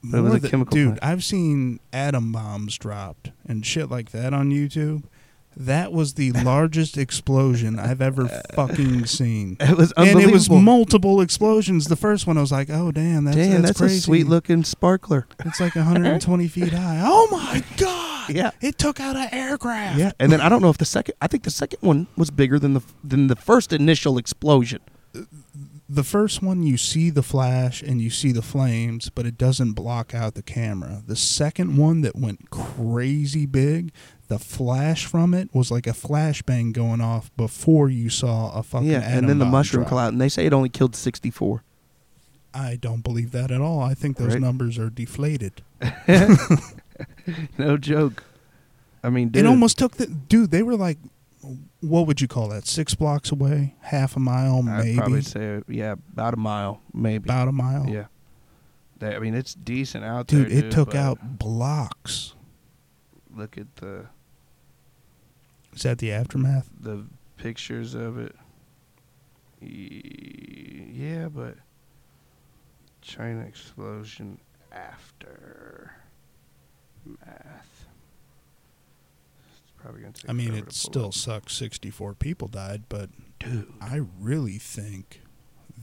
But it was a chemical plant. Dude, I've seen atom bombs dropped and shit like that on YouTube. That was the largest explosion I've ever fucking seen. It was unbelievable. And it was multiple explosions. The first one, I was like, oh, damn, that's crazy. A sweet-looking sparkler. It's like 120 feet high. Oh, my God. Yeah. It took out an aircraft. Yeah, and then I don't know if I think the second one was bigger than the first initial explosion. The first one, you see the flash and you see the flames, but it doesn't block out the camera. The second one that went crazy big, the flash from it was like a flashbang going off before you saw a fucking atom bomb drop. And then the mushroom cloud, and they say it only killed 64. I don't believe that at all. I think those numbers are deflated. No joke. I mean, dude. It almost took dude, they were like, what would you call that? 6 blocks away? Half a mile, maybe? I'd probably say, yeah, about a mile, maybe. About a mile? Yeah. I mean, it's decent out there, dude. It took out blocks. Look at the... Is that the aftermath? The pictures of it. Yeah, but... China explosion after... math. It's probably going to take... I mean, it still sucks 64 people died, but... Dude. I really think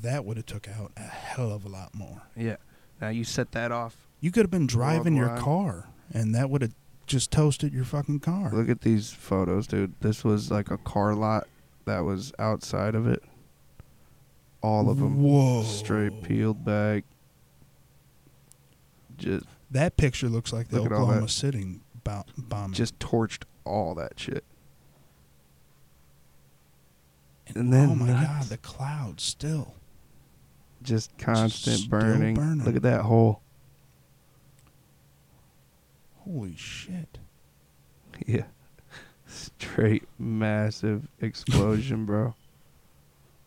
that would have took out a hell of a lot more. Yeah. Now you set that off. You could have been driving your car, and that would have... just toasted your fucking car. Look at these photos, dude. This was like a car lot that was outside of it. All of them. Whoa. Straight peeled back. Just that picture looks like the Oklahoma City bombing. Just torched all that shit. And then, oh my God, the clouds still. Just constant burning. Look at that hole. Holy shit. Yeah. Straight massive explosion, bro.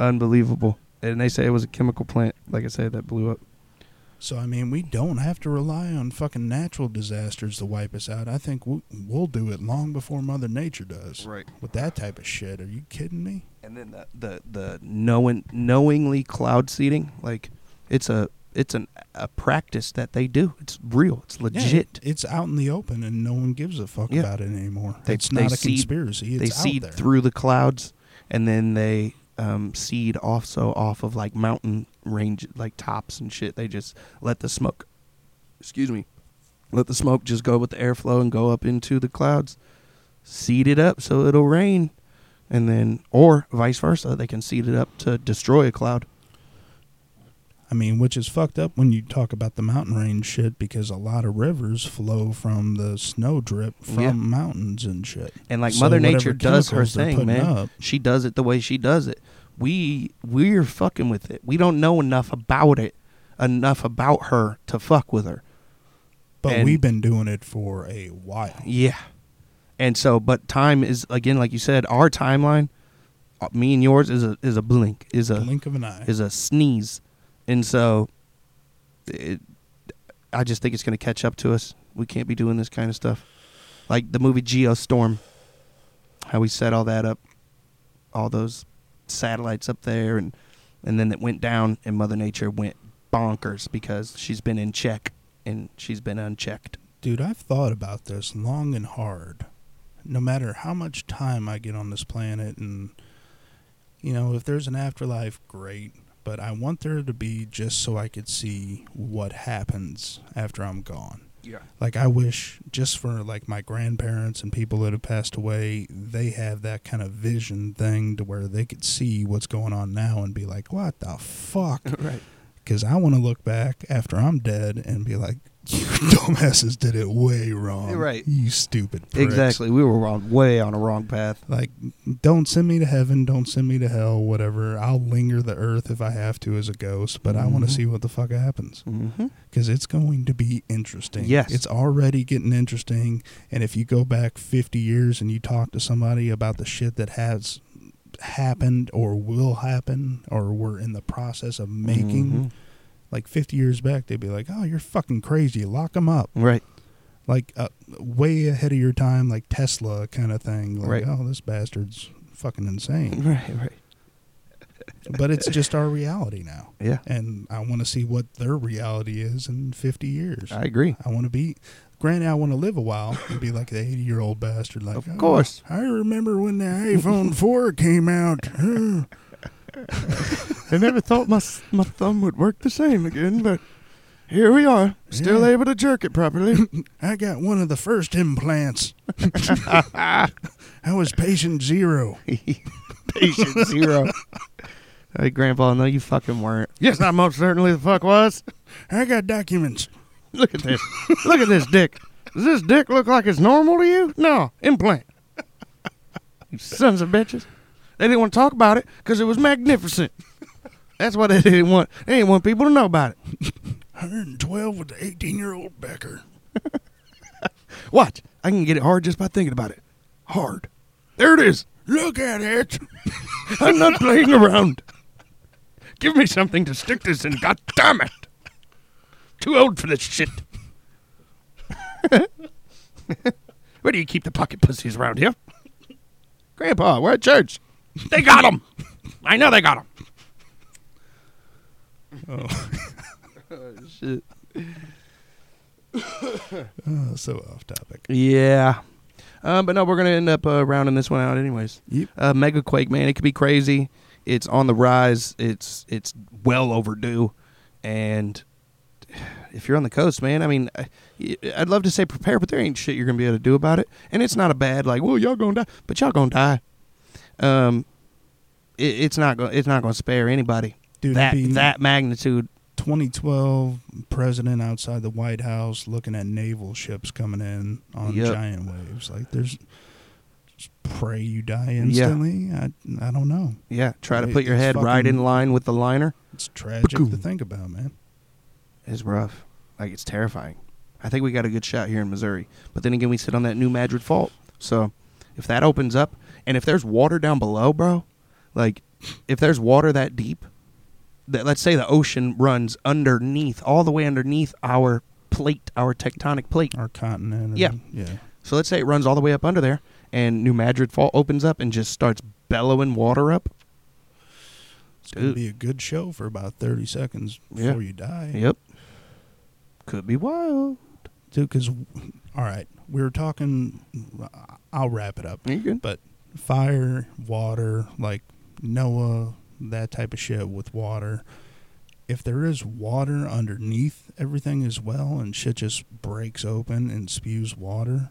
unbelievable. And they say it was a chemical plant, like I said, that blew up. So, I mean, we don't have to rely on fucking natural disasters to wipe us out. I think we'll do it long before Mother Nature does. Right. With that type of shit. Are you kidding me? And then the knowingly cloud seeding, like, it's a practice that they do. It's real. It's legit. Yeah, it's out in the open, and no one gives a fuck about it anymore. It's not a conspiracy. It's out there. They seed through the clouds, and then they... seed also off of like mountain range, like tops and shit. They just let the smoke, just go with the airflow and go up into the clouds, seed it up so it'll rain, and then, or vice versa, they can seed it up to destroy a cloud. I mean, which is fucked up when you talk about the mountain range shit, because a lot of rivers flow from the snow drip from mountains and shit. And like, so Mother Nature does her thing, man. She does it the way she does it. We're fucking with it. We don't know enough about her to fuck with her. But we've been doing it for a while. Yeah. And so, but time is, again, like you said, our timeline, me and yours, is a blink, blink of an eye, is a sneeze. And so, I just think it's going to catch up to us. We can't be doing this kind of stuff. Like the movie Geostorm, how we set all that up, all those satellites up there, and then it went down, and Mother Nature went bonkers because she's been in check, and she's been unchecked. Dude, I've thought about this long and hard. No matter how much time I get on this planet, and, you know, if there's an afterlife, great. But I want there to be just so I could see what happens after I'm gone. Yeah. Like, I wish, just for, like, my grandparents and people that have passed away, they have that kind of vision thing to where they could see what's going on now and be like, what the fuck? Right. Because I want to look back after I'm dead and be like, you dumbasses did it way wrong. Right. You stupid pricks. Exactly. We were on a wrong path. Like, don't send me to heaven. Don't send me to hell, whatever. I'll linger the earth if I have to as a ghost, but I want to see what the fuck happens. Because it's going to be interesting. Yes. It's already getting interesting. And if you go back 50 years and you talk to somebody about the shit that has happened or will happen or we're in the process of making... Like, 50 years back, they'd be like, oh, you're fucking crazy. Lock them up. Right. Like, way ahead of your time, like Tesla kind of thing. Like, oh, this bastard's fucking insane. Right. But it's just our reality now. Yeah. And I want to see what their reality is in 50 years. I agree. I want to be... Granted, I want to live a while and be like the 80-year-old bastard. Like, of course. I remember when the iPhone 4 came out. I never thought my thumb would work the same again, but here we are, still able to jerk it properly. I got one of the first implants. I was patient zero. Patient zero. Hey, Grandpa, no, you fucking weren't. Yes, I most certainly the fuck was. I got documents. Look at this. Look at this dick. Does this dick look like it's normal to you? No, implant. You sons of bitches. They didn't want to talk about it because it was magnificent. That's why they didn't want. They didn't want people to know about it. 112 with the 18-year-old Becker. Watch, I can get it hard just by thinking about it. Hard. There it is. Look at it. I'm not playing around. Give me something to stick this in. God damn it! Too old for this shit. Where do you keep the pocket pussies around here? Grandpa, we're at church. They got him. I know they got him. Oh. Oh, shit. Oh, so off topic. Yeah. But no, we're going to end up rounding this one out anyways. Yep. Mega quake, man. It could be crazy. It's on the rise. It's well overdue. And if you're on the coast, man, I mean, I'd love to say prepare, but there ain't shit you're going to be able to do about it. And it's not a bad, like, well, y'all going to die. But y'all going to die. It's not going to spare anybody. Dude, that magnitude. 2012 president outside the White House looking at naval ships coming in on giant waves. Like, there's just pray you die instantly. Yeah. I don't know. Yeah, try to put your head fucking, right in line with the liner. It's tragic to think about, man. It's rough. Like, it's terrifying. I think we got a good shot here in Missouri, but then again, we sit on that New Madrid Fault. So if that opens up. And if there's water down below, bro, like, if there's water that deep, that let's say the ocean runs underneath, all the way underneath our plate, our tectonic plate. Our continent. Or, yeah. So let's say it runs all the way up under there, and New Madrid Fault opens up and just starts bellowing water up. It's going to be a good show for about 30 seconds before you die. Yep. Could be wild. Dude, because, all right, we were talking, I'll wrap it up. You good? But fire, water, like Noah, that type of shit with water. If there is water underneath everything as well and shit just breaks open and spews water,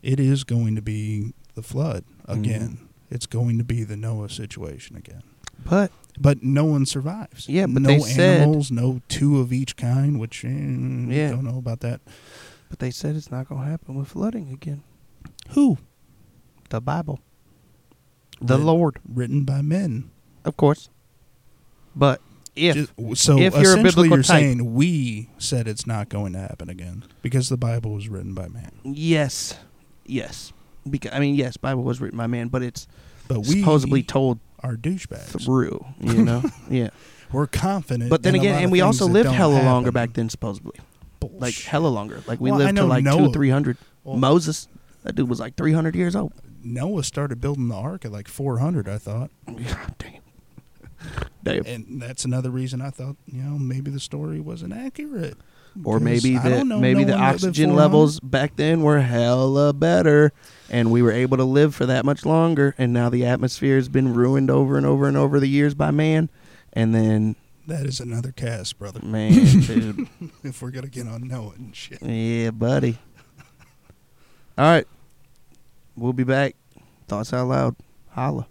it is going to be the flood again. Mm-hmm. It's going to be the Noah situation again. But no one survives. Yeah, but no animals, no two of each kind, which I don't know about that. But they said it's not going to happen with flooding again. Who? The Bible. The Lord. Written by men. Of course. But if you're a biblical type, saying we said it's not going to happen again because the Bible was written by man. Yes. Because Bible was written by man, but it's supposedly told are douchebags through, you know. Yeah. We're confident. But then again, and we also lived hella longer back then, supposedly. Bullshit. Like hella longer. Like we lived to like Noah. 200-300. Well, Moses, that dude was like 300 years old. Noah started building the ark at like 400, I thought. Damn. And that's another reason I thought, maybe the story wasn't accurate. Or maybe the oxygen levels back then were hella better, and we were able to live for that much longer. And now the atmosphere has been ruined over and over and over the years by man. And then that is another cast, brother. Man, dude. If we're gonna get on Noah and shit. Yeah, buddy. All right, we'll be back. Thoughts out loud. Holla.